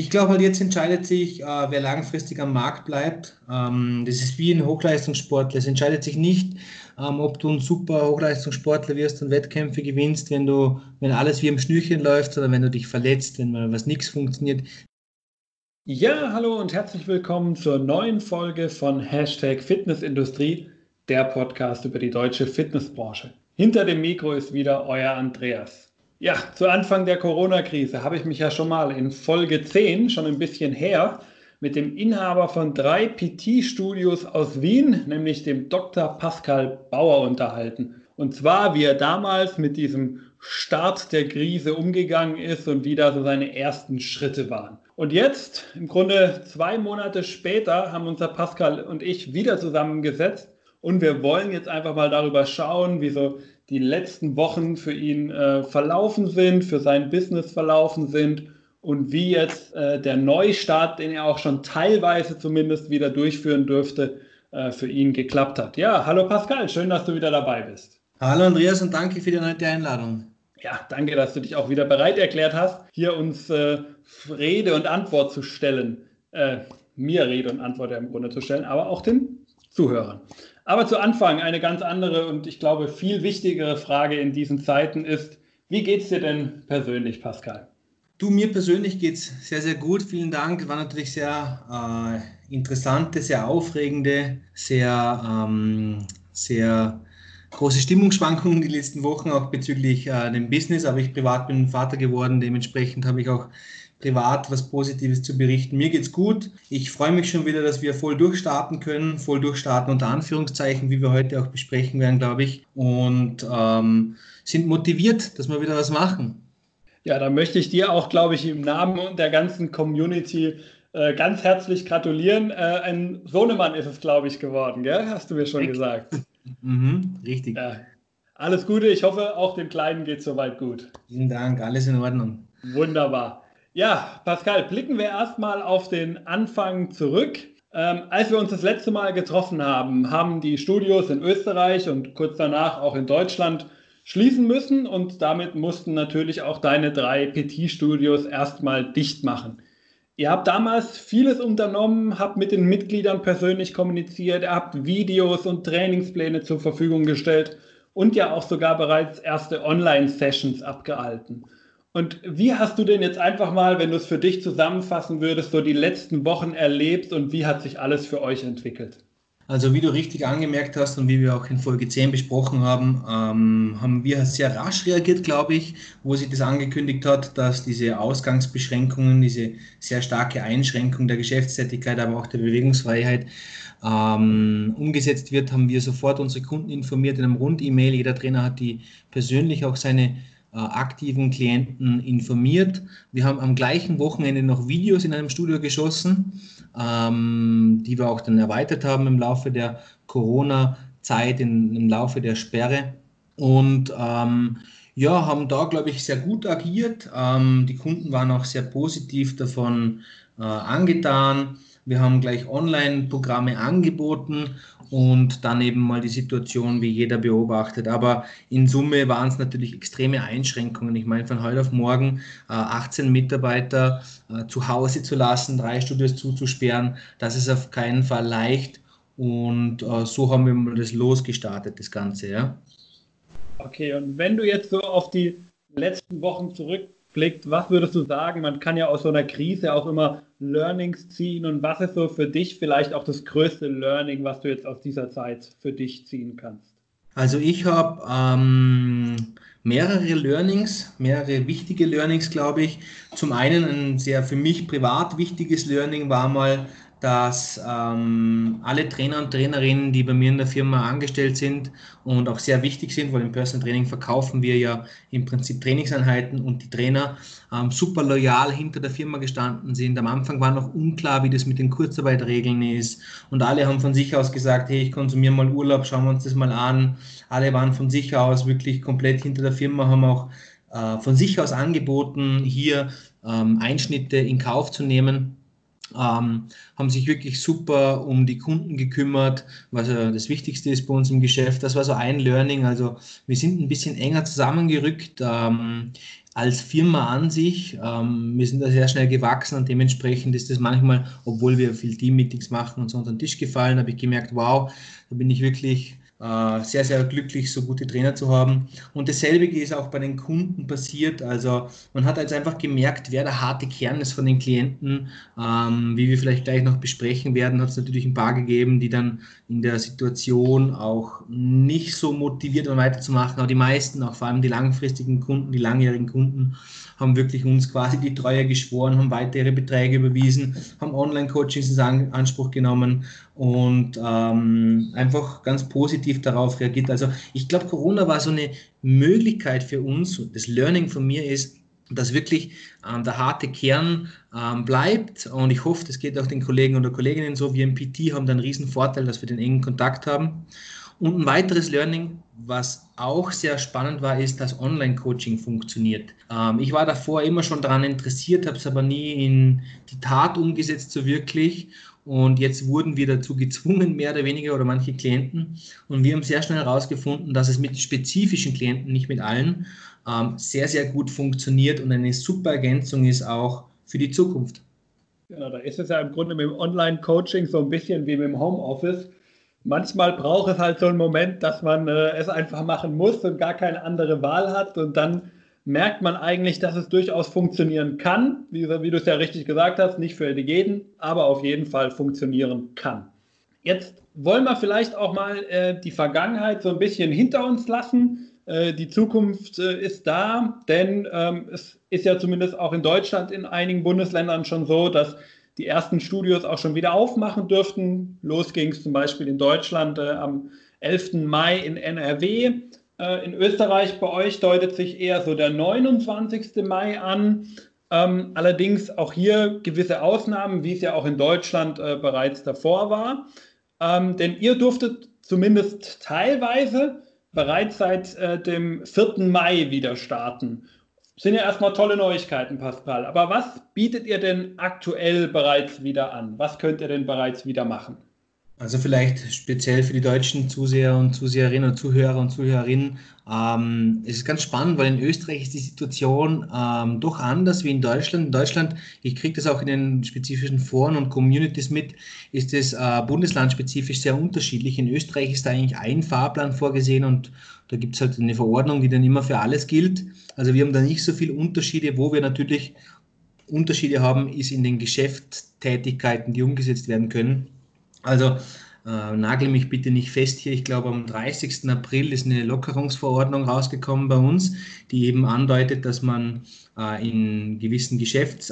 Ich glaube halt, jetzt entscheidet sich, wer langfristig am Markt bleibt. Das ist wie ein Hochleistungssportler. Es entscheidet sich nicht, ob du ein super Hochleistungssportler wirst und Wettkämpfe gewinnst, wenn alles wie im Schnürchen läuft, sondern wenn du dich verletzt, wenn mal was nichts funktioniert. Ja, hallo und herzlich willkommen zur neuen Folge von Hashtag Fitnessindustrie, der Podcast über die deutsche Fitnessbranche. Hinter dem Mikro ist wieder euer Andreas. Ja, zu Anfang der Corona-Krise habe ich mich ja schon mal in Folge 10, schon ein bisschen her, mit dem Inhaber von 3 PT-Studios aus Wien, nämlich dem Dr. Pascal Bauer, unterhalten. Und zwar, wie er damals mit diesem Start der Krise umgegangen ist und wie da so seine ersten Schritte waren. Und jetzt, im Grunde 2 Monate später, haben unser Pascal und ich wieder zusammengesetzt und wir wollen jetzt einfach mal darüber schauen, wie so die letzten Wochen für ihn verlaufen sind, für sein Business verlaufen sind und wie jetzt der Neustart, den er auch schon teilweise zumindest wieder durchführen dürfte, für ihn geklappt hat. Ja, hallo Pascal, schön, dass du wieder dabei bist. Hallo Andreas und danke für die nette Einladung. Ja, danke, dass du dich auch wieder bereit erklärt hast, hier uns Rede und Antwort zu stellen. Mir Rede und Antwort im Grunde zu stellen, aber auch den Zuhörern. Aber zu Anfang eine ganz andere und ich glaube viel wichtigere Frage in diesen Zeiten ist, wie geht's dir denn persönlich, Pascal? Du, mir persönlich geht's sehr, sehr gut. Vielen Dank. War natürlich sehr interessante, sehr aufregende, sehr große Stimmungsschwankungen die letzten Wochen, auch bezüglich dem Business. Aber ich privat bin Vater geworden, dementsprechend habe ich auch privat was Positives zu berichten. Mir geht's gut. Ich freue mich schon wieder, dass wir voll durchstarten können. Voll durchstarten unter Anführungszeichen, wie wir heute auch besprechen werden, glaube ich. Und sind motiviert, dass wir wieder was machen. Ja, da möchte ich dir auch, glaube ich, im Namen der ganzen Community ganz herzlich gratulieren. Ein Sohnemann ist es, glaube ich, geworden, gell? Hast du mir schon gesagt. Richtig. Ja. Alles Gute. Ich hoffe, auch dem Kleinen geht's soweit gut. Vielen Dank. Alles in Ordnung. Wunderbar. Ja, Pascal, blicken wir erstmal auf den Anfang zurück. Als wir uns das letzte Mal getroffen haben, haben die Studios in Österreich und kurz danach auch in Deutschland schließen müssen und damit mussten natürlich auch deine 3 PT-Studios erstmal dicht machen. Ihr habt damals vieles unternommen, habt mit den Mitgliedern persönlich kommuniziert, habt Videos und Trainingspläne zur Verfügung gestellt und ja auch sogar bereits erste Online-Sessions abgehalten. Und wie hast du denn jetzt einfach mal, wenn du es für dich zusammenfassen würdest, so die letzten Wochen erlebt und wie hat sich alles für euch entwickelt? Also wie du richtig angemerkt hast und wie wir auch in Folge 10 besprochen haben, haben wir sehr rasch reagiert, glaube ich, wo sich das angekündigt hat, dass diese Ausgangsbeschränkungen, diese sehr starke Einschränkung der Geschäftstätigkeit, aber auch der Bewegungsfreiheit umgesetzt wird, haben wir sofort unsere Kunden informiert in einem Rund-E-Mail. Jeder Trainer hat die persönlich auch seine aktiven Klienten informiert. Wir haben am gleichen Wochenende noch Videos in einem Studio geschossen, die wir auch dann erweitert haben im Laufe der Corona-Zeit, im Laufe der Sperre. Und haben da, glaube ich, sehr gut agiert. Die Kunden waren auch sehr positiv davon angetan. Wir haben gleich Online-Programme angeboten und dann eben mal die Situation, wie jeder beobachtet. Aber in Summe waren es natürlich extreme Einschränkungen. Ich meine, von heute auf morgen 18 Mitarbeiter zu Hause zu lassen, 3 Studios zuzusperren, das ist auf keinen Fall leicht. Und so haben wir mal das losgestartet, das Ganze. Ja. Okay, und wenn du jetzt so auf die letzten Wochen zurückblickst, was würdest du sagen? Man kann ja aus so einer Krise auch immer Learnings ziehen und was ist so für dich vielleicht auch das größte Learning, was du jetzt aus dieser Zeit für dich ziehen kannst? Also ich habe mehrere wichtige Learnings, glaube ich. Zum einen ein sehr für mich privat wichtiges Learning war mal, dass alle Trainer und Trainerinnen, die bei mir in der Firma angestellt sind und auch sehr wichtig sind, weil im Personal Training verkaufen wir ja im Prinzip Trainingseinheiten und die Trainer super loyal hinter der Firma gestanden sind. Am Anfang war noch unklar, wie das mit den Kurzarbeitregeln ist und alle haben von sich aus gesagt, hey, ich konsumiere mal Urlaub, schauen wir uns das mal an. Alle waren von sich aus wirklich komplett hinter der Firma, haben auch von sich aus angeboten, hier Einschnitte in Kauf zu nehmen. haben sich wirklich super um die Kunden gekümmert, was das Wichtigste ist bei uns im Geschäft. Das war so ein Learning, also wir sind ein bisschen enger zusammengerückt als Firma an sich. Wir sind da sehr schnell gewachsen und dementsprechend ist das manchmal, obwohl wir viel Team-Meetings machen und so unter den Tisch gefallen, habe ich gemerkt, wow, da bin ich wirklich sehr, sehr glücklich, so gute Trainer zu haben. Und dasselbe ist auch bei den Kunden passiert. Also man hat jetzt einfach gemerkt, wer der harte Kern ist von den Klienten. Wie wir vielleicht gleich noch besprechen werden, hat es natürlich ein paar gegeben, die dann in der Situation auch nicht so motiviert waren, weiterzumachen. Aber die meisten, auch vor allem die langfristigen Kunden, die langjährigen Kunden, haben wirklich uns quasi die Treue geschworen, haben weiter ihre Beträge überwiesen, haben Online-Coachings in Anspruch genommen und einfach ganz positiv darauf reagiert. Also ich glaube, Corona war so eine Möglichkeit für uns. Das Learning von mir ist, dass wirklich der harte Kern bleibt, und ich hoffe, das geht auch den Kollegen oder Kolleginnen so. Wir im PT haben da einen riesen Vorteil, dass wir den engen Kontakt haben. Und ein weiteres Learning, was auch sehr spannend war, ist, dass Online-Coaching funktioniert. Ich war davor immer schon daran interessiert, habe es aber nie in die Tat umgesetzt so wirklich. Und jetzt wurden wir dazu gezwungen, mehr oder weniger, oder manche Klienten. Und wir haben sehr schnell herausgefunden, dass es mit spezifischen Klienten, nicht mit allen, sehr, sehr gut funktioniert und eine super Ergänzung ist auch für die Zukunft. Genau, da ist es ja im Grunde mit dem Online-Coaching so ein bisschen wie mit dem Homeoffice. Manchmal braucht es halt so einen Moment, dass man es einfach machen muss und gar keine andere Wahl hat, und dann merkt man eigentlich, dass es durchaus funktionieren kann, wie du es ja richtig gesagt hast, nicht für jeden, aber auf jeden Fall funktionieren kann. Jetzt wollen wir vielleicht auch mal die Vergangenheit so ein bisschen hinter uns lassen. Die Zukunft ist da, denn es ist ja zumindest auch in Deutschland in einigen Bundesländern schon so, dass die ersten Studios auch schon wieder aufmachen dürften. Los ging es zum Beispiel in Deutschland am 11. Mai in NRW. In Österreich bei euch deutet sich eher so der 29. Mai an. Allerdings auch hier gewisse Ausnahmen, wie es ja auch in Deutschland bereits davor war. Denn ihr durftet zumindest teilweise bereits seit dem 4. Mai wieder starten. Sind ja erstmal tolle Neuigkeiten, Pascal. Aber was bietet ihr denn aktuell bereits wieder an? Was könnt ihr denn bereits wieder machen? Also vielleicht speziell für die deutschen Zuseher und Zuseherinnen und Zuhörer und Zuhörerinnen. Es ist ganz spannend, weil in Österreich ist die Situation doch anders wie in Deutschland. In Deutschland, ich kriege das auch in den spezifischen Foren und Communities mit, ist es bundeslandspezifisch sehr unterschiedlich. In Österreich ist da eigentlich ein Fahrplan vorgesehen und da gibt es halt eine Verordnung, die dann immer für alles gilt. Also wir haben da nicht so viele Unterschiede. Wo wir natürlich Unterschiede haben, ist in den Geschäftstätigkeiten, die umgesetzt werden können. Also nagel mich bitte nicht fest hier. Ich glaube, am 30. April ist eine Lockerungsverordnung rausgekommen bei uns, die eben andeutet, dass man in gewissen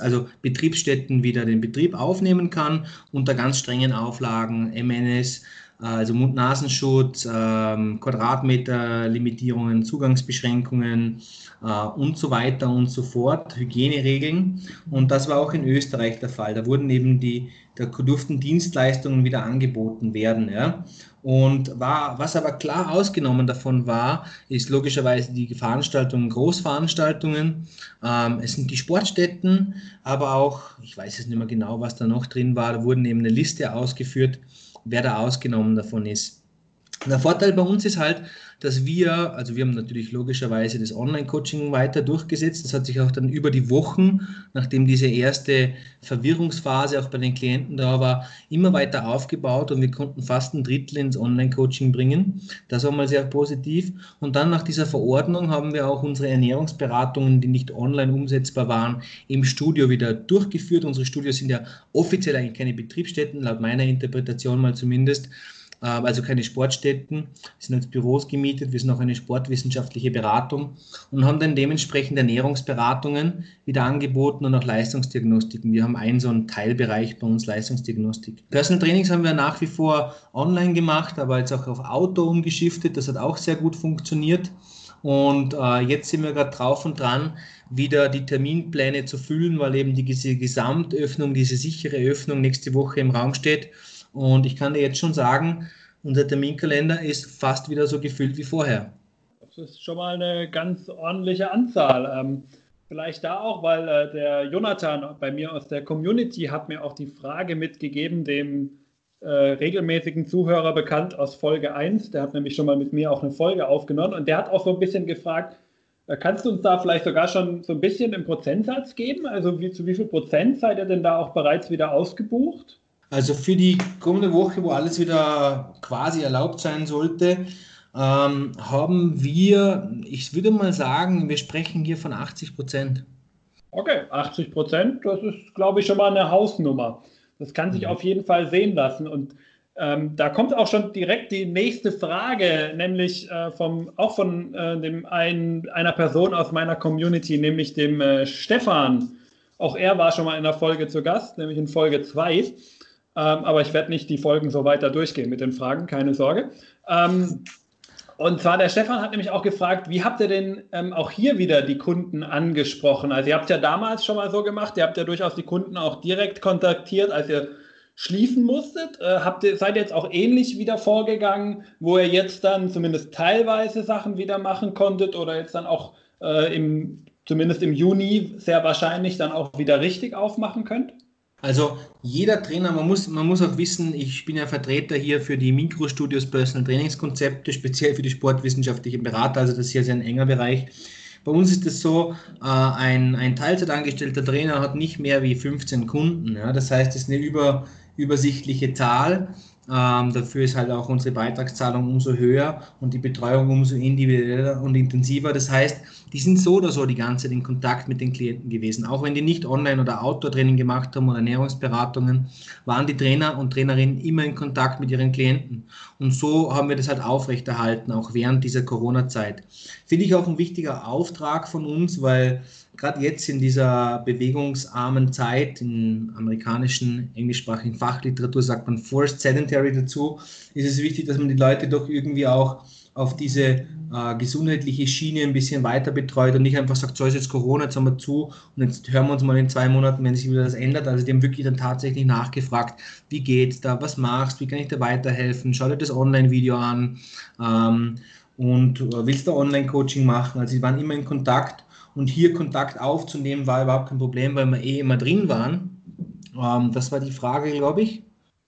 also Betriebsstätten wieder den Betrieb aufnehmen kann unter ganz strengen Auflagen, MNS, also Mund-Nasen-Schutz, Quadratmeter-Limitierungen, Zugangsbeschränkungen und so weiter und so fort, Hygieneregeln. Und das war auch in Österreich der Fall. Da wurden eben da durften Dienstleistungen wieder angeboten werden. Ja? Und was aber klar ausgenommen davon war, ist logischerweise die Veranstaltungen, Großveranstaltungen. Es sind die Sportstätten, aber auch, ich weiß es nicht mehr genau, was da noch drin war, da wurden eben eine Liste ausgeführt, wer da ausgenommen davon ist. Der Vorteil bei uns ist halt, dass wir haben natürlich logischerweise das Online-Coaching weiter durchgesetzt. Das hat sich auch dann über die Wochen, nachdem diese erste Verwirrungsphase auch bei den Klienten da war, immer weiter aufgebaut und wir konnten fast ein Drittel ins Online-Coaching bringen. Das war mal sehr positiv. Und dann nach dieser Verordnung haben wir auch unsere Ernährungsberatungen, die nicht online umsetzbar waren, im Studio wieder durchgeführt. Unsere Studios sind ja offiziell eigentlich keine Betriebsstätten, laut meiner Interpretation mal zumindest. Also keine Sportstätten, sind als Büros gemietet, wir sind auch eine sportwissenschaftliche Beratung und haben dann dementsprechend Ernährungsberatungen wieder angeboten und auch Leistungsdiagnostiken. Wir haben so einen Teilbereich bei uns, Leistungsdiagnostik. Personal Trainings haben wir nach wie vor online gemacht, aber jetzt auch auf Auto umgeschiftet, das hat auch sehr gut funktioniert. Und jetzt sind wir gerade drauf und dran, wieder die Terminpläne zu füllen, weil eben diese Gesamtöffnung, diese sichere Öffnung nächste Woche im Raum steht. Und ich kann dir jetzt schon sagen, unser Terminkalender ist fast wieder so gefüllt wie vorher. Das ist schon mal eine ganz ordentliche Anzahl. Vielleicht da auch, weil der Jonathan bei mir aus der Community hat mir auch die Frage mitgegeben, dem regelmäßigen Zuhörer bekannt aus Folge 1. Der hat nämlich schon mal mit mir auch eine Folge aufgenommen und der hat auch so ein bisschen gefragt, kannst du uns da vielleicht sogar schon so ein bisschen im Prozentsatz geben? Also zu wie viel Prozent seid ihr denn da auch bereits wieder ausgebucht? Also für die kommende Woche, wo alles wieder quasi erlaubt sein sollte, haben wir, ich würde mal sagen, wir sprechen hier von 80%. Okay, 80%, das ist, glaube ich, schon mal eine Hausnummer. Das kann sich auf jeden Fall sehen lassen. Und da kommt auch schon direkt die nächste Frage, nämlich von einer Person aus meiner Community, nämlich dem Stefan. Auch er war schon mal in der Folge zu Gast, nämlich in Folge 2. Aber ich werde nicht die Folgen so weiter durchgehen mit den Fragen, keine Sorge. Und zwar der Stefan hat nämlich auch gefragt, wie habt ihr denn auch hier wieder die Kunden angesprochen? Also ihr habt ja damals schon mal so gemacht, ihr habt ja durchaus die Kunden auch direkt kontaktiert, als ihr schließen musstet. Seid ihr jetzt auch ähnlich wieder vorgegangen, wo ihr jetzt dann zumindest teilweise Sachen wieder machen konntet oder jetzt dann auch zumindest im Juni sehr wahrscheinlich dann auch wieder richtig aufmachen könnt? Also jeder Trainer, man muss auch wissen, ich bin ja Vertreter hier für die Mikrostudios, Personal Trainingskonzepte, speziell für die sportwissenschaftlichen Berater, also das ist ja sehr ein enger Bereich. Bei uns ist es so, ein teilzeitangestellter Trainer hat nicht mehr wie 15 Kunden, ja? Das heißt, es ist eine übersichtliche Zahl, dafür ist halt auch unsere Beitragszahlung umso höher und die Betreuung umso individueller und intensiver, das heißt, die sind so oder so die ganze Zeit in Kontakt mit den Klienten gewesen. Auch wenn die nicht Online- oder Outdoor-Training gemacht haben oder Ernährungsberatungen, waren die Trainer und Trainerinnen immer in Kontakt mit ihren Klienten. Und so haben wir das halt aufrechterhalten, auch während dieser Corona-Zeit. Finde ich auch ein wichtiger Auftrag von uns, weil gerade jetzt in dieser bewegungsarmen Zeit, in amerikanischen, englischsprachigen Fachliteratur sagt man Forced Sedentary dazu, ist es wichtig, dass man die Leute doch irgendwie auch auf diese gesundheitliche Schiene ein bisschen weiter betreut und nicht einfach sagt, so ist jetzt Corona, jetzt haben wir zu und jetzt hören wir uns mal in 2 Monaten, wenn sich wieder das ändert. Also die haben wirklich dann tatsächlich nachgefragt, wie geht's da, was machst, wie kann ich dir weiterhelfen, schau dir das Online-Video an und willst du Online-Coaching machen? Also die waren immer in Kontakt und hier Kontakt aufzunehmen war überhaupt kein Problem, weil wir eh immer drin waren. Das war die Frage, glaube ich.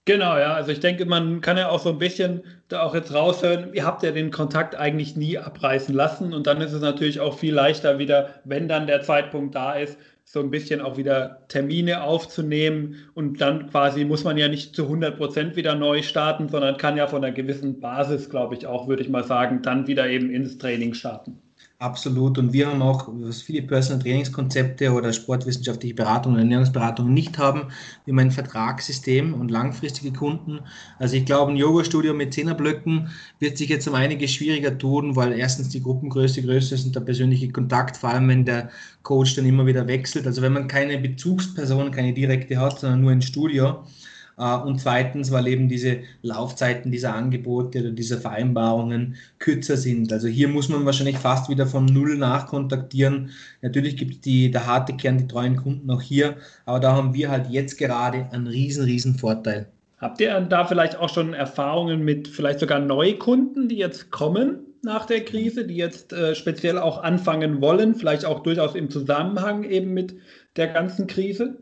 Genau, ja, also ich denke, man kann ja auch so ein bisschen da auch jetzt raushören, ihr habt ja den Kontakt eigentlich nie abreißen lassen und dann ist es natürlich auch viel leichter wieder, wenn dann der Zeitpunkt da ist, so ein bisschen auch wieder Termine aufzunehmen und dann quasi muss man ja nicht zu 100% wieder neu starten, sondern kann ja von einer gewissen Basis, glaube ich auch, würde ich mal sagen, dann wieder eben ins Training starten. Absolut. Und wir haben auch, was viele Personal Trainingskonzepte oder sportwissenschaftliche Beratung oder Ernährungsberatung nicht haben, wir haben ein Vertragssystem und langfristige Kunden. Also ich glaube, ein Yoga-Studio mit 10er-Blöcken wird sich jetzt um einiges schwieriger tun, weil erstens die Gruppengröße größer ist und der persönliche Kontakt, vor allem wenn der Coach dann immer wieder wechselt. Also wenn man keine Bezugsperson, keine direkte hat, sondern nur ein Studio. Und zweitens, weil eben diese Laufzeiten dieser Angebote oder dieser Vereinbarungen kürzer sind. Also hier muss man wahrscheinlich fast wieder von Null nachkontaktieren. Natürlich gibt es der harte Kern, die treuen Kunden auch hier, aber da haben wir halt jetzt gerade einen riesen Vorteil. Habt ihr da vielleicht auch schon Erfahrungen mit vielleicht sogar Neukunden, die jetzt kommen nach der Krise, die jetzt speziell auch anfangen wollen, vielleicht auch durchaus im Zusammenhang eben mit der ganzen Krise?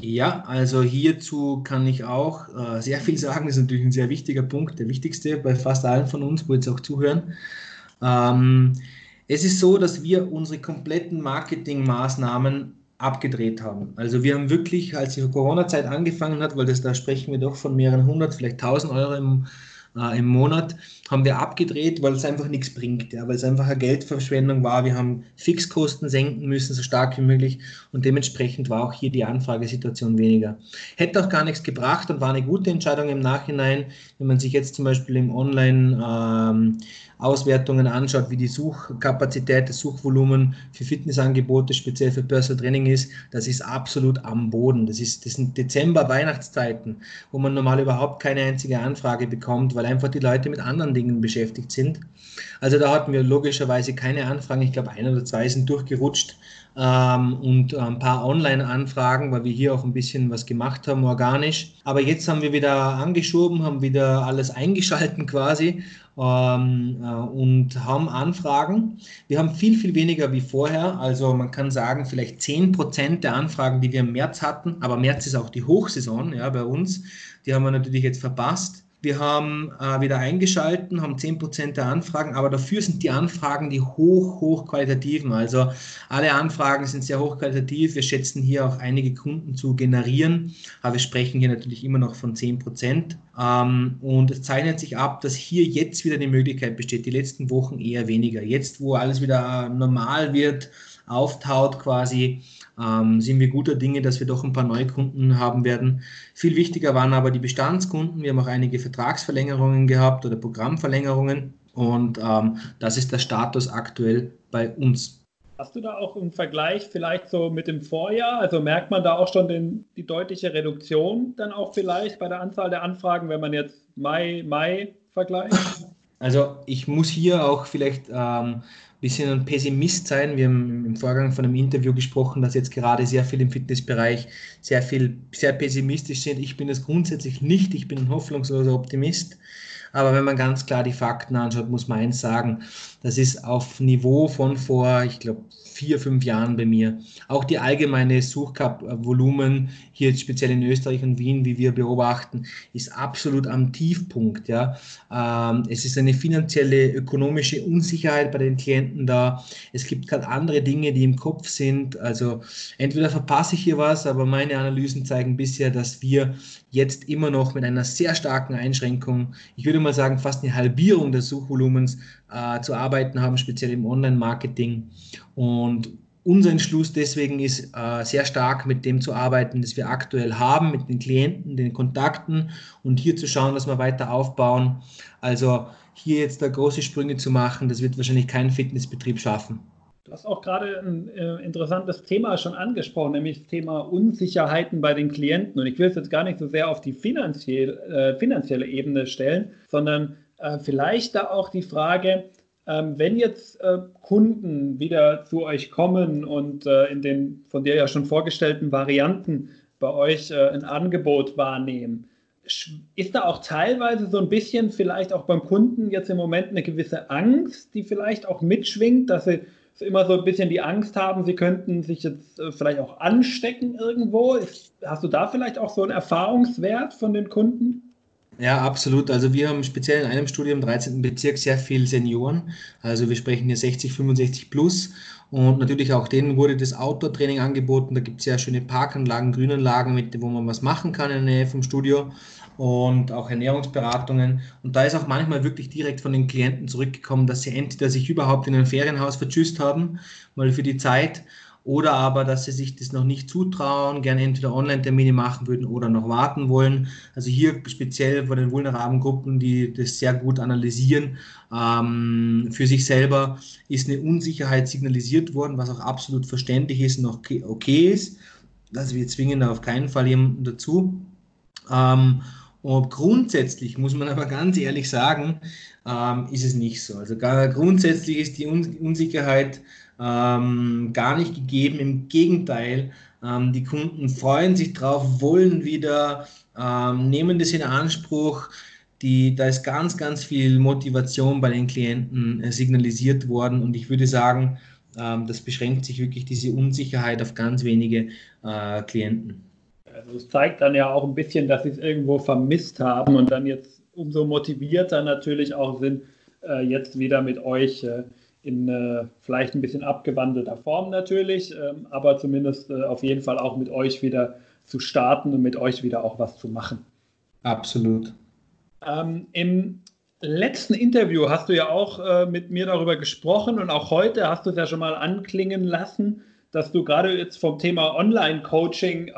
Ja, also hierzu kann ich auch sehr viel sagen. Das ist natürlich ein sehr wichtiger Punkt, der wichtigste bei fast allen von uns, wo jetzt auch zuhören. Es ist so, dass wir unsere kompletten Marketingmaßnahmen abgedreht haben. Also wir haben wirklich, als die Corona-Zeit angefangen hat, weil da sprechen wir doch von mehreren hundert, vielleicht 1.000 Euro im Monat, haben wir abgedreht, weil es einfach nichts bringt, ja, weil es einfach eine Geldverschwendung war. Wir haben Fixkosten senken müssen, so stark wie möglich und dementsprechend war auch hier die Anfragesituation weniger. Hätte auch gar nichts gebracht und war eine gute Entscheidung im Nachhinein, wenn man sich jetzt zum Beispiel im Online Auswertungen anschaut, wie die Suchkapazität, das Suchvolumen für Fitnessangebote, speziell für Personal Training ist, das ist absolut am Boden. Das sind Dezember-Weihnachtszeiten, wo man normal überhaupt keine einzige Anfrage bekommt, weil einfach die Leute mit anderen Dingen beschäftigt sind. Also da hatten wir logischerweise keine Anfragen. Ich glaube, 1 oder 2 sind durchgerutscht, und ein paar Online-Anfragen, weil wir hier auch ein bisschen was gemacht haben, organisch. Aber jetzt haben wir wieder angeschoben, haben wieder alles eingeschalten quasi und haben Anfragen. Wir haben viel, viel weniger wie vorher. Also man kann sagen, vielleicht 10% der Anfragen, die wir im März hatten, aber März ist auch die Hochsaison, ja, bei uns, die haben wir natürlich jetzt verpasst. Wir haben wieder eingeschalten, haben 10% der Anfragen, aber dafür sind die Anfragen die hochqualitativen. Also alle Anfragen sind sehr hochqualitativ. Wir schätzen hier auch einige Kunden zu generieren, aber wir sprechen hier natürlich immer noch von 10%. Und es zeichnet sich ab, dass hier jetzt wieder die Möglichkeit besteht, die letzten Wochen eher weniger. Jetzt, wo alles wieder normal wird, auftaut quasi, sind wir guter Dinge, dass wir doch ein paar Neukunden haben werden. Viel wichtiger waren aber die Bestandskunden. Wir haben auch einige Vertragsverlängerungen gehabt oder Programmverlängerungen und das ist der Status aktuell bei uns. Hast du da auch im Vergleich vielleicht so mit dem Vorjahr, also merkt man da auch schon die deutliche Reduktion dann auch vielleicht bei der Anzahl der Anfragen, wenn man jetzt Mai vergleicht? Also ich muss hier auch vielleicht bisschen ein Pessimist sein. Wir haben im Vorgang von einem Interview gesprochen, dass jetzt gerade sehr viel im Fitnessbereich sehr pessimistisch sind. Ich bin es grundsätzlich nicht. Ich bin ein hoffnungsloser Optimist. Aber wenn man ganz klar die Fakten anschaut, muss man eins sagen, das ist auf Niveau von vor, ich glaube, 4-5 Jahren bei mir. Auch die allgemeine Suchvolumen hier speziell in Österreich und Wien, wie wir beobachten, ist absolut am Tiefpunkt. Ja. Es ist eine finanzielle, ökonomische Unsicherheit bei den Klienten da. Es gibt gerade andere Dinge, die im Kopf sind. Also entweder verpasse ich hier was, aber meine Analysen zeigen bisher, dass wir jetzt immer noch mit einer sehr starken Einschränkung, ich würde mal sagen, fast eine Halbierung des Suchvolumens zu arbeiten haben, speziell im Online-Marketing. Und unser Entschluss deswegen ist, sehr stark mit dem zu arbeiten, das wir aktuell haben, mit den Klienten, den Kontakten und hier zu schauen, dass wir weiter aufbauen. Also hier jetzt da große Sprünge zu machen, das wird wahrscheinlich kein Fitnessbetrieb schaffen. Du hast auch gerade ein interessantes Thema schon angesprochen, nämlich das Thema Unsicherheiten bei den Klienten. Und ich will es jetzt gar nicht so sehr auf die finanzielle Ebene stellen, sondern vielleicht da auch die Frage, wenn jetzt Kunden wieder zu euch kommen und in den von dir ja schon vorgestellten Varianten bei euch ein Angebot wahrnehmen, ist da auch teilweise so ein bisschen vielleicht auch beim Kunden jetzt im Moment eine gewisse Angst, die vielleicht auch mitschwingt, dass sie immer so ein bisschen die Angst haben, sie könnten sich jetzt vielleicht auch anstecken irgendwo. Hast du da vielleicht auch so einen Erfahrungswert von den Kunden? Ja, absolut. Also wir haben speziell in einem Studio im 13. Bezirk sehr viele Senioren. Also wir sprechen hier 60, 65 plus. Und natürlich auch denen wurde das Outdoor-Training angeboten. Da gibt es sehr schöne Parkanlagen, Grünanlagen, wo man was machen kann in der Nähe vom Studio. Und auch Ernährungsberatungen. Und da ist auch manchmal wirklich direkt von den Klienten zurückgekommen, dass sie entweder sich überhaupt in ein Ferienhaus verschüsst haben, mal für die Zeit, oder aber, dass sie sich das noch nicht zutrauen, gerne entweder Online-Termine machen würden oder noch warten wollen. Also hier speziell von den vulnerablen Gruppen, die das sehr gut analysieren, für sich selber ist eine Unsicherheit signalisiert worden, was auch absolut verständlich ist und auch okay ist. Also wir zwingen da auf keinen Fall jemanden dazu. Und grundsätzlich muss man aber ganz ehrlich sagen, ist es nicht so. Also grundsätzlich ist die Unsicherheit gar nicht gegeben. Im Gegenteil, die Kunden freuen sich drauf, wollen wieder, nehmen das in Anspruch. Da ist ganz, ganz viel Motivation bei den Klienten signalisiert worden. Und ich würde sagen, das beschränkt sich wirklich diese Unsicherheit auf ganz wenige Klienten. Also es zeigt dann ja auch ein bisschen, dass sie es irgendwo vermisst haben und dann jetzt umso motivierter natürlich auch sind, jetzt wieder mit euch in vielleicht ein bisschen abgewandelter Form natürlich, aber zumindest auf jeden Fall auch mit euch wieder zu starten und mit euch wieder auch was zu machen. Absolut. Im letzten Interview hast du ja auch mit mir darüber gesprochen und auch heute hast du es ja schon mal anklingen lassen, dass du gerade jetzt vom Thema Online-Coaching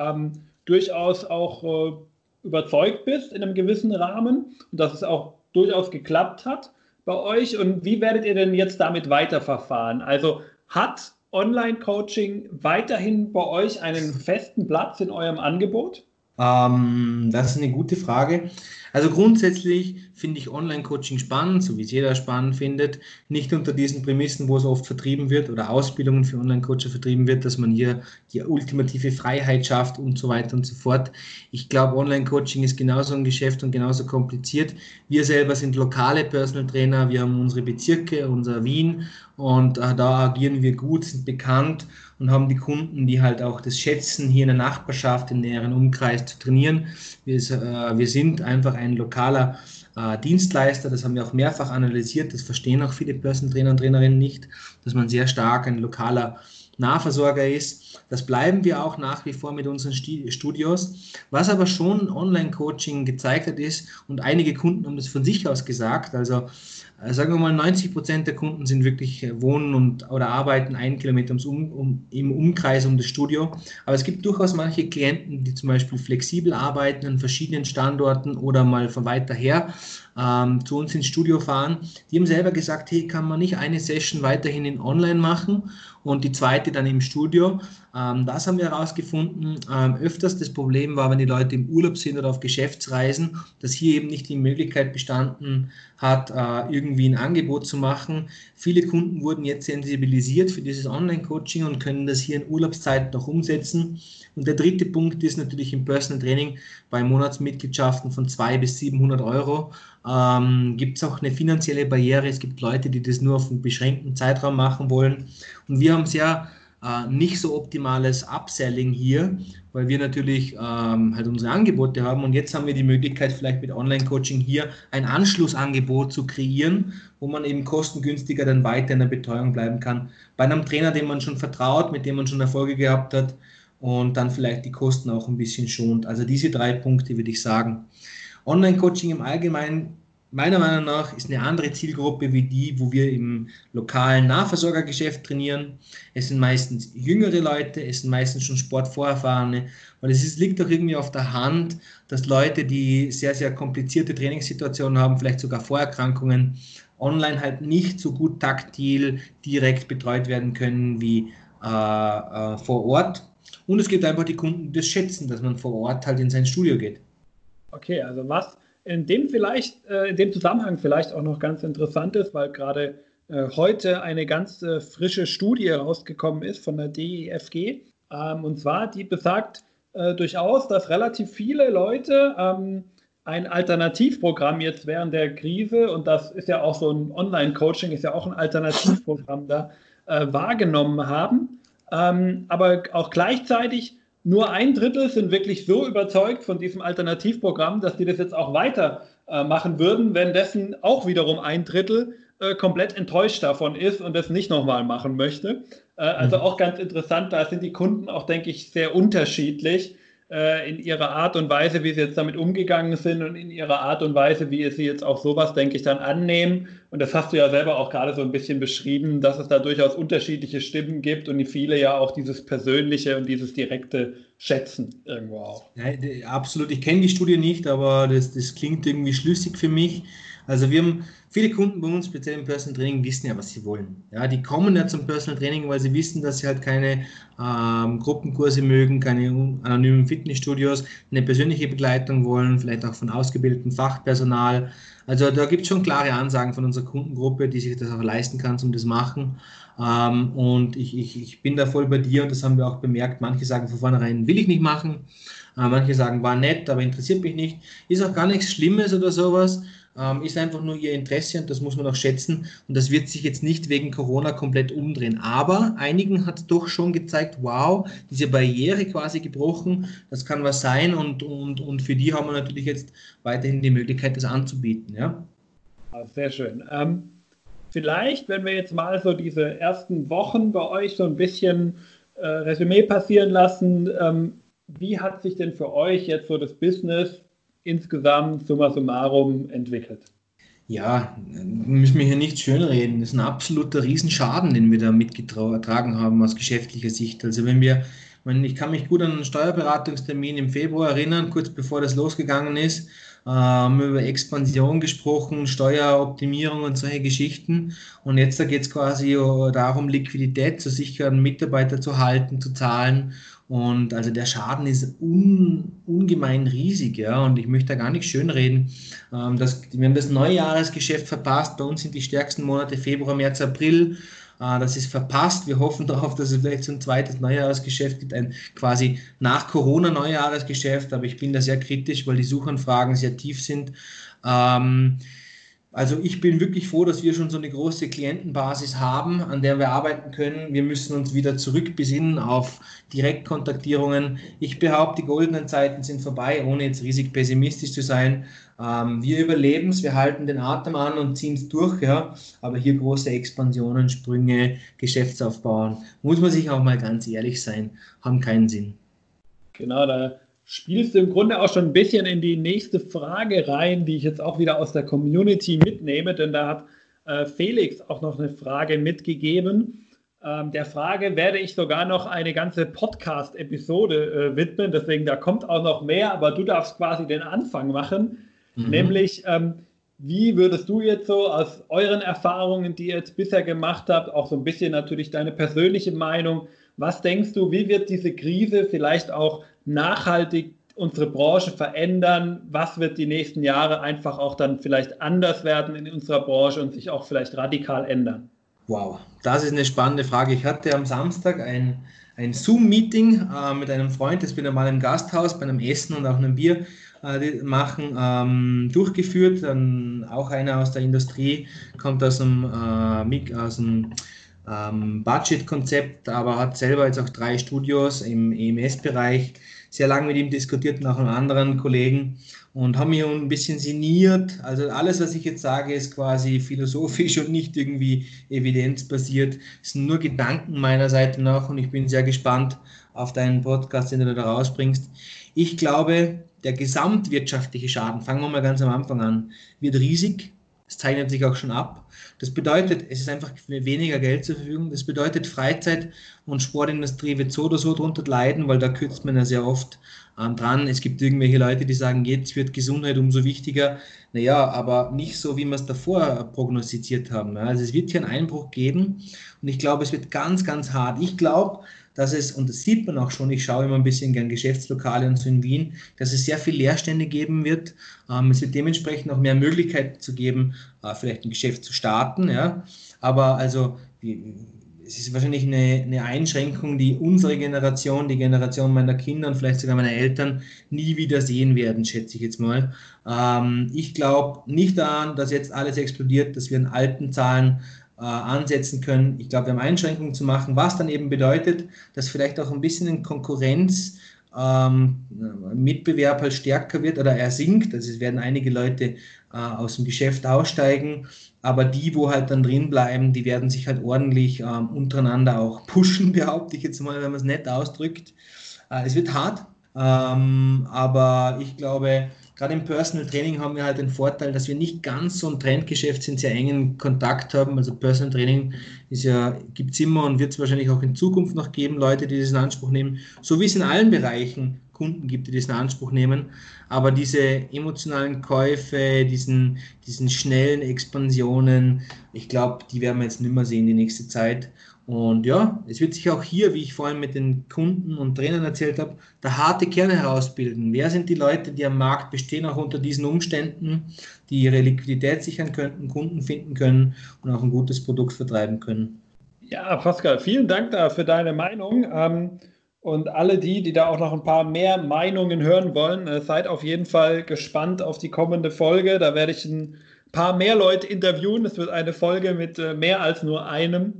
durchaus auch überzeugt bist in einem gewissen Rahmen und dass es auch durchaus geklappt hat bei euch. Und wie werdet ihr denn jetzt damit weiterverfahren? Also hat Online-Coaching weiterhin bei euch einen festen Platz in eurem Angebot? Das ist eine gute Frage. Also grundsätzlich finde ich Online-Coaching spannend, so wie es jeder spannend findet, nicht unter diesen Prämissen, wo es oft vertrieben wird oder Ausbildungen für Online-Coacher vertrieben wird, dass man hier die ultimative Freiheit schafft und so weiter und so fort. Ich glaube, Online-Coaching ist genauso ein Geschäft und genauso kompliziert. Wir selber sind lokale Personal Trainer, wir haben unsere Bezirke, unser Wien und da agieren wir gut, sind bekannt und haben die Kunden, die halt auch das schätzen, hier in der Nachbarschaft, im näheren Umkreis zu trainieren. Wir sind einfach ein lokaler Dienstleister, das haben wir auch mehrfach analysiert, das verstehen auch viele Personal Trainer und Trainerinnen nicht, dass man sehr stark ein lokaler Nahversorger ist. Das bleiben wir auch nach wie vor mit unseren Studios. Was aber schon Online-Coaching gezeigt hat ist, und einige Kunden haben das von sich aus gesagt, also sagen wir mal 90% der Kunden sind wirklich wohnen und oder arbeiten 1 Kilometer im Umkreis um das Studio. Aber es gibt durchaus manche Klienten, die zum Beispiel flexibel arbeiten an verschiedenen Standorten oder mal von weiter her zu uns ins Studio fahren. Die haben selber gesagt, hey, kann man nicht eine Session weiterhin in online machen und die zweite dann im Studio. Das haben wir herausgefunden. Öfters das Problem war, wenn die Leute im Urlaub sind oder auf Geschäftsreisen, dass hier eben nicht die Möglichkeit bestanden hat, irgendwie ein Angebot zu machen. Viele Kunden wurden jetzt sensibilisiert für dieses Online-Coaching und können das hier in Urlaubszeiten noch umsetzen. Und der dritte Punkt ist natürlich im Personal Training bei Monatsmitgliedschaften von 2 bis 700 Euro. Gibt es auch eine finanzielle Barriere. Es gibt Leute, die das nur auf einen beschränkten Zeitraum machen wollen. Und wir haben sehr nicht so optimales Upselling hier, weil wir natürlich halt unsere Angebote haben und jetzt haben wir die Möglichkeit, vielleicht mit Online-Coaching hier ein Anschlussangebot zu kreieren, wo man eben kostengünstiger dann weiter in der Betreuung bleiben kann. Bei einem Trainer, dem man schon vertraut, mit dem man schon Erfolge gehabt hat und dann vielleicht die Kosten auch ein bisschen schont. Also diese 3 Punkte würde ich sagen. Online-Coaching im Allgemeinen meiner Meinung nach ist eine andere Zielgruppe wie die, wo wir im lokalen Nahversorgergeschäft trainieren. Es sind meistens jüngere Leute, es sind meistens schon Sportvorerfahrene. Und es liegt doch irgendwie auf der Hand, dass Leute, die sehr, sehr komplizierte Trainingssituationen haben, vielleicht sogar Vorerkrankungen, online halt nicht so gut taktil direkt betreut werden können wie vor Ort. Und es gibt einfach die Kunden, die das schätzen, dass man vor Ort halt in sein Studio geht. Okay, also was in dem Zusammenhang vielleicht auch noch ganz interessant ist, weil gerade heute eine ganz frische Studie rausgekommen ist von der DIFG. Und zwar, die besagt durchaus, dass relativ viele Leute ein Alternativprogramm jetzt während der Krise, und das ist ja auch so ein Online-Coaching, ist ja auch ein Alternativprogramm da, wahrgenommen haben. Aber auch gleichzeitig nur 1/3 sind wirklich so überzeugt von diesem Alternativprogramm, dass die das jetzt auch weiter machen würden, währenddessen auch wiederum 1/3 komplett enttäuscht davon ist und das nicht nochmal machen möchte. Also auch ganz interessant, da sind die Kunden auch, denke ich, sehr unterschiedlich in ihrer Art und Weise, wie sie jetzt damit umgegangen sind und in ihrer Art und Weise, wie sie jetzt auch sowas, denke ich, dann annehmen. Und das hast du ja selber auch gerade so ein bisschen beschrieben, dass es da durchaus unterschiedliche Stimmen gibt und die viele ja auch dieses Persönliche und dieses Direkte schätzen irgendwo auch. Ja, absolut. Ich kenne die Studie nicht, aber das klingt irgendwie schlüssig für mich. Also wir haben viele Kunden bei uns, speziell im Personal Training, wissen ja, was sie wollen. Ja, die kommen ja zum Personal Training, weil sie wissen, dass sie halt keine Gruppenkurse mögen, keine anonymen Fitnessstudios, eine persönliche Begleitung wollen, vielleicht auch von ausgebildetem Fachpersonal. Also da gibt es schon klare Ansagen von unserer Kundengruppe, die sich das auch leisten kann, um das machen. Und ich bin da voll bei dir und das haben wir auch bemerkt. Manche sagen von vornherein, will ich nicht machen. Manche sagen, war nett, aber interessiert mich nicht. Ist auch gar nichts Schlimmes oder sowas. Ist einfach nur ihr Interesse und das muss man auch schätzen und das wird sich jetzt nicht wegen Corona komplett umdrehen, aber einigen hat doch schon gezeigt, wow, diese Barriere quasi gebrochen, das kann was sein und für die haben wir natürlich jetzt weiterhin die Möglichkeit, das anzubieten. Ja? Sehr schön. Vielleicht, wenn wir jetzt mal so diese ersten Wochen bei euch so ein bisschen Resümee passieren lassen, wie hat sich denn für euch jetzt so das Business insgesamt summa summarum entwickelt? Ja, müssen wir hier nicht schönreden. Das ist ein absoluter Riesenschaden, den wir da mitgetragen haben aus geschäftlicher Sicht. Also ich kann mich gut an einen Steuerberatungstermin im Februar erinnern, kurz bevor das losgegangen ist, haben wir über Expansion gesprochen, Steueroptimierung und solche Geschichten. Und jetzt da geht es quasi darum, Liquidität zu sichern, Mitarbeiter zu halten, zu zahlen. Und also der Schaden ist ungemein riesig, ja, und ich möchte da gar nicht schönreden. Wir haben das Neujahresgeschäft verpasst, bei uns sind die stärksten Monate Februar, März, April, das ist verpasst. Wir hoffen darauf, dass es vielleicht so ein zweites Neujahresgeschäft gibt, ein quasi nach Corona Neujahresgeschäft, aber ich bin da sehr kritisch, weil die Suchanfragen sehr tief sind. Also ich bin wirklich froh, dass wir schon so eine große Klientenbasis haben, an der wir arbeiten können. Wir müssen uns wieder zurückbesinnen auf Direktkontaktierungen. Ich behaupte, die goldenen Zeiten sind vorbei, ohne jetzt riesig pessimistisch zu sein. Wir überleben es, wir halten den Atem an und ziehen es durch. Ja? Aber hier große Expansionen, Sprünge, Geschäftsaufbauen, muss man sich auch mal ganz ehrlich sein, haben keinen Sinn. Genau, da spielst du im Grunde auch schon ein bisschen in die nächste Frage rein, die ich jetzt auch wieder aus der Community mitnehme, denn da hat Felix auch noch eine Frage mitgegeben. Der Frage werde ich sogar noch eine ganze Podcast-Episode widmen, deswegen da kommt auch noch mehr, aber du darfst quasi den Anfang machen, nämlich wie würdest du jetzt so aus euren Erfahrungen, die ihr jetzt bisher gemacht habt, auch so ein bisschen natürlich deine persönliche Meinung, was denkst du, wie wird diese Krise vielleicht auch nachhaltig unsere Branche verändern? Was wird die nächsten Jahre einfach auch dann vielleicht anders werden in unserer Branche und sich auch vielleicht radikal ändern? Wow, das ist eine spannende Frage. Ich hatte am Samstag ein Zoom-Meeting mit einem Freund, das wir normal im Gasthaus bei einem Essen und auch einem Bier machen, durchgeführt. Dann auch einer aus der Industrie, kommt aus dem Budget-Konzept, aber hat selber jetzt auch 3 Studios im EMS-Bereich, sehr lange mit ihm diskutiert und auch mit anderen Kollegen und haben hier ein bisschen sinniert. Also alles, was ich jetzt sage, ist quasi philosophisch und nicht irgendwie evidenzbasiert. Es sind nur Gedanken meiner Seite nach und ich bin sehr gespannt auf deinen Podcast, den du da rausbringst. Ich glaube, der gesamtwirtschaftliche Schaden, fangen wir mal ganz am Anfang an, wird riesig. Es zeichnet sich auch schon ab. Das bedeutet, es ist einfach weniger Geld zur Verfügung. Das bedeutet, Freizeit- und Sportindustrie wird so oder so drunter leiden, weil da kürzt man ja sehr oft dran. Es gibt irgendwelche Leute, die sagen, jetzt wird Gesundheit umso wichtiger. Naja, aber nicht so, wie wir es davor prognostiziert haben. Also es wird hier einen Einbruch geben und ich glaube, es wird ganz, ganz hart. Ich glaube, dass es, und das sieht man auch schon, ich schaue immer ein bisschen gern Geschäftslokale und so in Wien, dass es sehr viele Leerstände geben wird. Es wird dementsprechend auch mehr Möglichkeiten zu geben, vielleicht ein Geschäft zu starten. Ja? Aber also, es ist wahrscheinlich eine Einschränkung, die unsere Generation, die Generation meiner Kinder und vielleicht sogar meiner Eltern nie wieder sehen werden, schätze ich jetzt mal. Ich glaube nicht daran, dass jetzt alles explodiert, dass wir in alten Zahlen ansetzen können. Ich glaube, wir haben Einschränkungen zu machen, was dann eben bedeutet, dass vielleicht auch ein bisschen in Konkurrenz Mitbewerb halt stärker wird oder er sinkt. Also es werden einige Leute aus dem Geschäft aussteigen, aber die, wo halt dann drin bleiben, die werden sich halt ordentlich untereinander auch pushen, behaupte ich jetzt mal, wenn man es nett ausdrückt. Es wird hart, aber ich glaube, gerade im Personal Training haben wir halt den Vorteil, dass wir nicht ganz so ein Trendgeschäft sind, sehr engen Kontakt haben. Also Personal Training ist ja, gibt es immer und wird es wahrscheinlich auch in Zukunft noch geben, Leute, die das in Anspruch nehmen. So wie es in allen Bereichen Kunden gibt, die das in Anspruch nehmen. Aber diese emotionalen Käufe, diesen schnellen Expansionen, ich glaube, die werden wir jetzt nicht mehr sehen die nächste Zeit. Und ja, es wird sich auch hier, wie ich vorhin mit den Kunden und Trainern erzählt habe, der harte Kern herausbilden. Wer sind die Leute, die am Markt bestehen, auch unter diesen Umständen, die ihre Liquidität sichern könnten, Kunden finden können und auch ein gutes Produkt vertreiben können? Ja, Pascal, vielen Dank da für deine Meinung. Und alle die da auch noch ein paar mehr Meinungen hören wollen, seid auf jeden Fall gespannt auf die kommende Folge. Da werde ich ein paar mehr Leute interviewen. Es wird eine Folge mit mehr als nur einem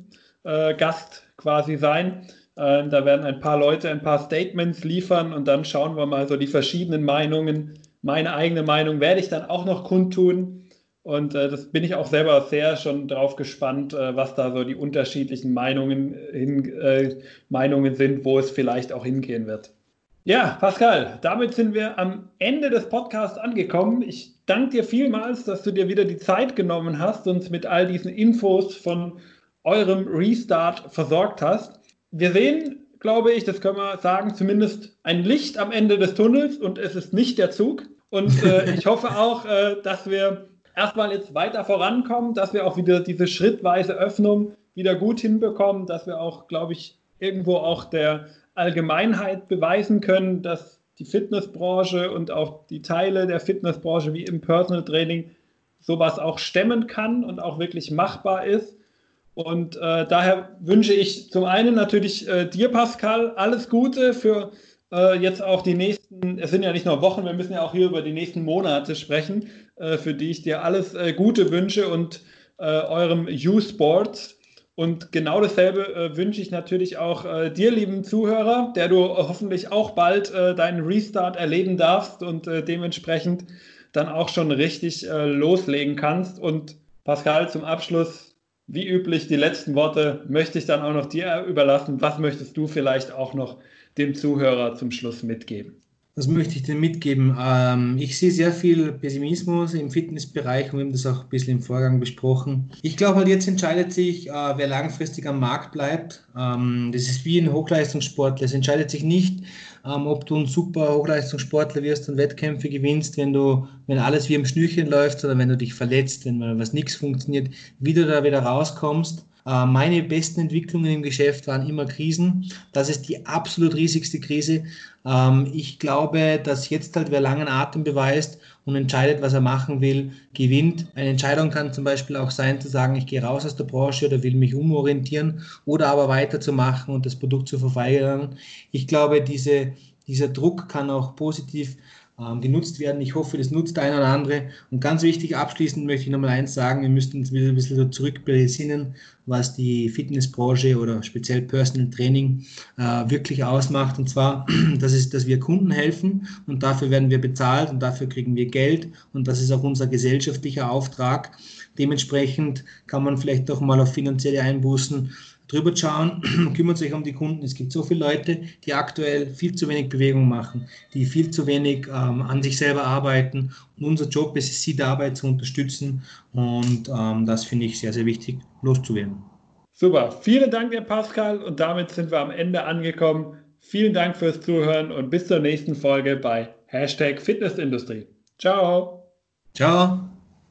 Gast quasi sein. Da werden ein paar Leute ein paar Statements liefern und dann schauen wir mal so die verschiedenen Meinungen. Meine eigene Meinung werde ich dann auch noch kundtun und das bin ich auch selber sehr schon drauf gespannt, was da so die unterschiedlichen Meinungen sind, wo es vielleicht auch hingehen wird. Ja, Pascal, damit sind wir am Ende des Podcasts angekommen. Ich danke dir vielmals, dass du dir wieder die Zeit genommen hast, uns mit all diesen Infos von eurem Restart versorgt hast. Wir sehen, glaube ich, das können wir sagen, zumindest ein Licht am Ende des Tunnels und es ist nicht der Zug. Und ich hoffe auch, dass wir erstmal jetzt weiter vorankommen, dass wir auch wieder diese schrittweise Öffnung wieder gut hinbekommen, dass wir auch, glaube ich, irgendwo auch der Allgemeinheit beweisen können, dass die Fitnessbranche und auch die Teile der Fitnessbranche wie im Personal Training sowas auch stemmen kann und auch wirklich machbar ist. Und daher wünsche ich zum einen natürlich dir, Pascal, alles Gute für jetzt auch die nächsten, es sind ja nicht nur Wochen, wir müssen ja auch hier über die nächsten Monate sprechen, für die ich dir alles Gute wünsche und eurem YouSports. Und genau dasselbe wünsche ich natürlich auch dir, lieben Zuhörer, der du hoffentlich auch bald deinen Restart erleben darfst und dementsprechend dann auch schon richtig loslegen kannst. Und Pascal, zum Abschluss, wie üblich, die letzten Worte möchte ich dann auch noch dir überlassen. Was möchtest du vielleicht auch noch dem Zuhörer zum Schluss mitgeben? Was möchte ich denn mitgeben? Ich sehe sehr viel Pessimismus im Fitnessbereich und wir haben das auch ein bisschen im Vorgang besprochen. Ich glaube halt, jetzt entscheidet sich, wer langfristig am Markt bleibt. Das ist wie ein Hochleistungssportler. Es entscheidet sich nicht, ob du ein super Hochleistungssportler wirst und Wettkämpfe gewinnst, wenn alles wie im Schnürchen läuft oder wenn du dich verletzt, wenn mal was nichts funktioniert, wie du da wieder rauskommst. Meine besten Entwicklungen im Geschäft waren immer Krisen. Das ist die absolut riesigste Krise. Ich glaube, dass jetzt halt wer langen Atem beweist und entscheidet, was er machen will, gewinnt. Eine Entscheidung kann zum Beispiel auch sein, zu sagen, ich gehe raus aus der Branche oder will mich umorientieren oder aber weiterzumachen und das Produkt zu verweigern. Ich glaube, dieser Druck kann auch positiv genutzt werden. Ich hoffe, das nutzt der eine oder andere. Und ganz wichtig, abschließend möchte ich nochmal eins sagen, wir müssen uns wieder ein bisschen zurückbesinnen, was die Fitnessbranche oder speziell Personal Training wirklich ausmacht. Und zwar, das ist, dass wir Kunden helfen und dafür werden wir bezahlt und dafür kriegen wir Geld. Und das ist auch unser gesellschaftlicher Auftrag. Dementsprechend kann man vielleicht doch mal auf finanzielle Einbußen drüber schauen, kümmert sich um die Kunden. Es gibt so viele Leute, die aktuell viel zu wenig Bewegung machen, die viel zu wenig an sich selber arbeiten. Und unser Job ist es, sie dabei zu unterstützen. Und das finde ich sehr, sehr wichtig, loszuwerden. Super. Vielen Dank, Herr Pascal. Und damit sind wir am Ende angekommen. Vielen Dank fürs Zuhören und bis zur nächsten Folge bei Hashtag Fitnessindustrie. Ciao. Ciao.